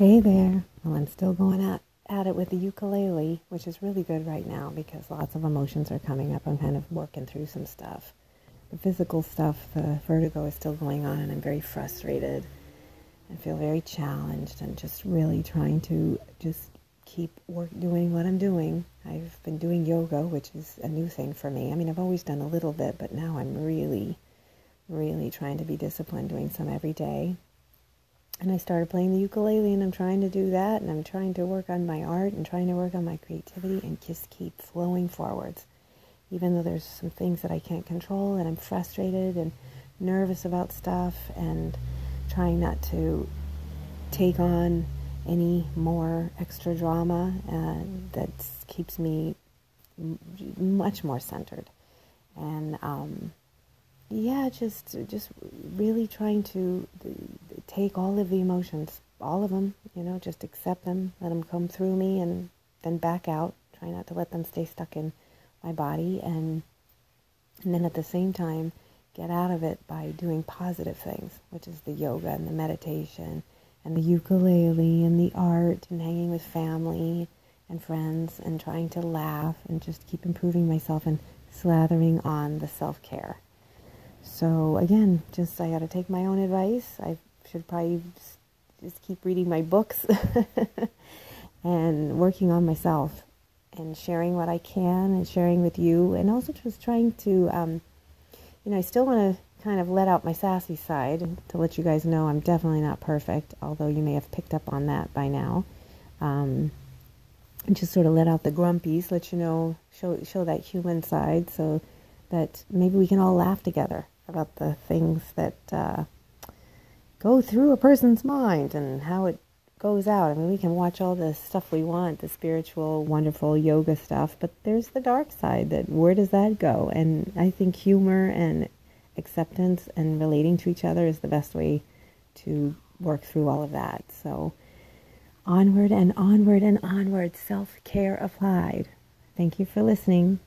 Hey there. Well, I'm still going at it with the ukulele, which is really good right now because lots of emotions are coming up. I'm kind of working through some stuff. The physical stuff, the vertigo is still going on, and I'm very frustrated and feel very challenged and just really trying to just keep doing what I'm doing. I've been doing yoga, which is a new thing for me. I mean, I've always done a little bit, but now I'm really trying to be disciplined, doing some every day. And I started playing the ukulele, and I'm trying to do that, and I'm trying to work on my art and trying to work on my creativity and just keep flowing forwards, even though there's some things that I can't control, and I'm frustrated and nervous about stuff and trying not to take on any more extra drama that keeps me much more centered. And just really trying to take all of the emotions, all of them, you know, just accept them, let them come through me and then back out. Try not to let them stay stuck in my body. And then at the same time, get out of it by doing positive things, which is the yoga and the meditation and the ukulele and the art and hanging with family and friends and trying to laugh and just keep improving myself and slathering on the self-care. So again, just I got to take my own advice. I should probably just keep reading my books and working on myself and sharing what I can and sharing with you. And also just trying to, I still want to kind of let out my sassy side to let you guys know I'm definitely not perfect, although you may have picked up on that by now. And just sort of let out the grumpies, let you know, show that human side so that maybe we can all laugh together about the things that go through a person's mind and how it goes out. I mean, we can watch all the stuff we want, the spiritual, wonderful yoga stuff, but there's the dark side. That where does that go? And I think humor and acceptance and relating to each other is the best way to work through all of that. So onward and onward and onward, self-care applied. Thank you for listening.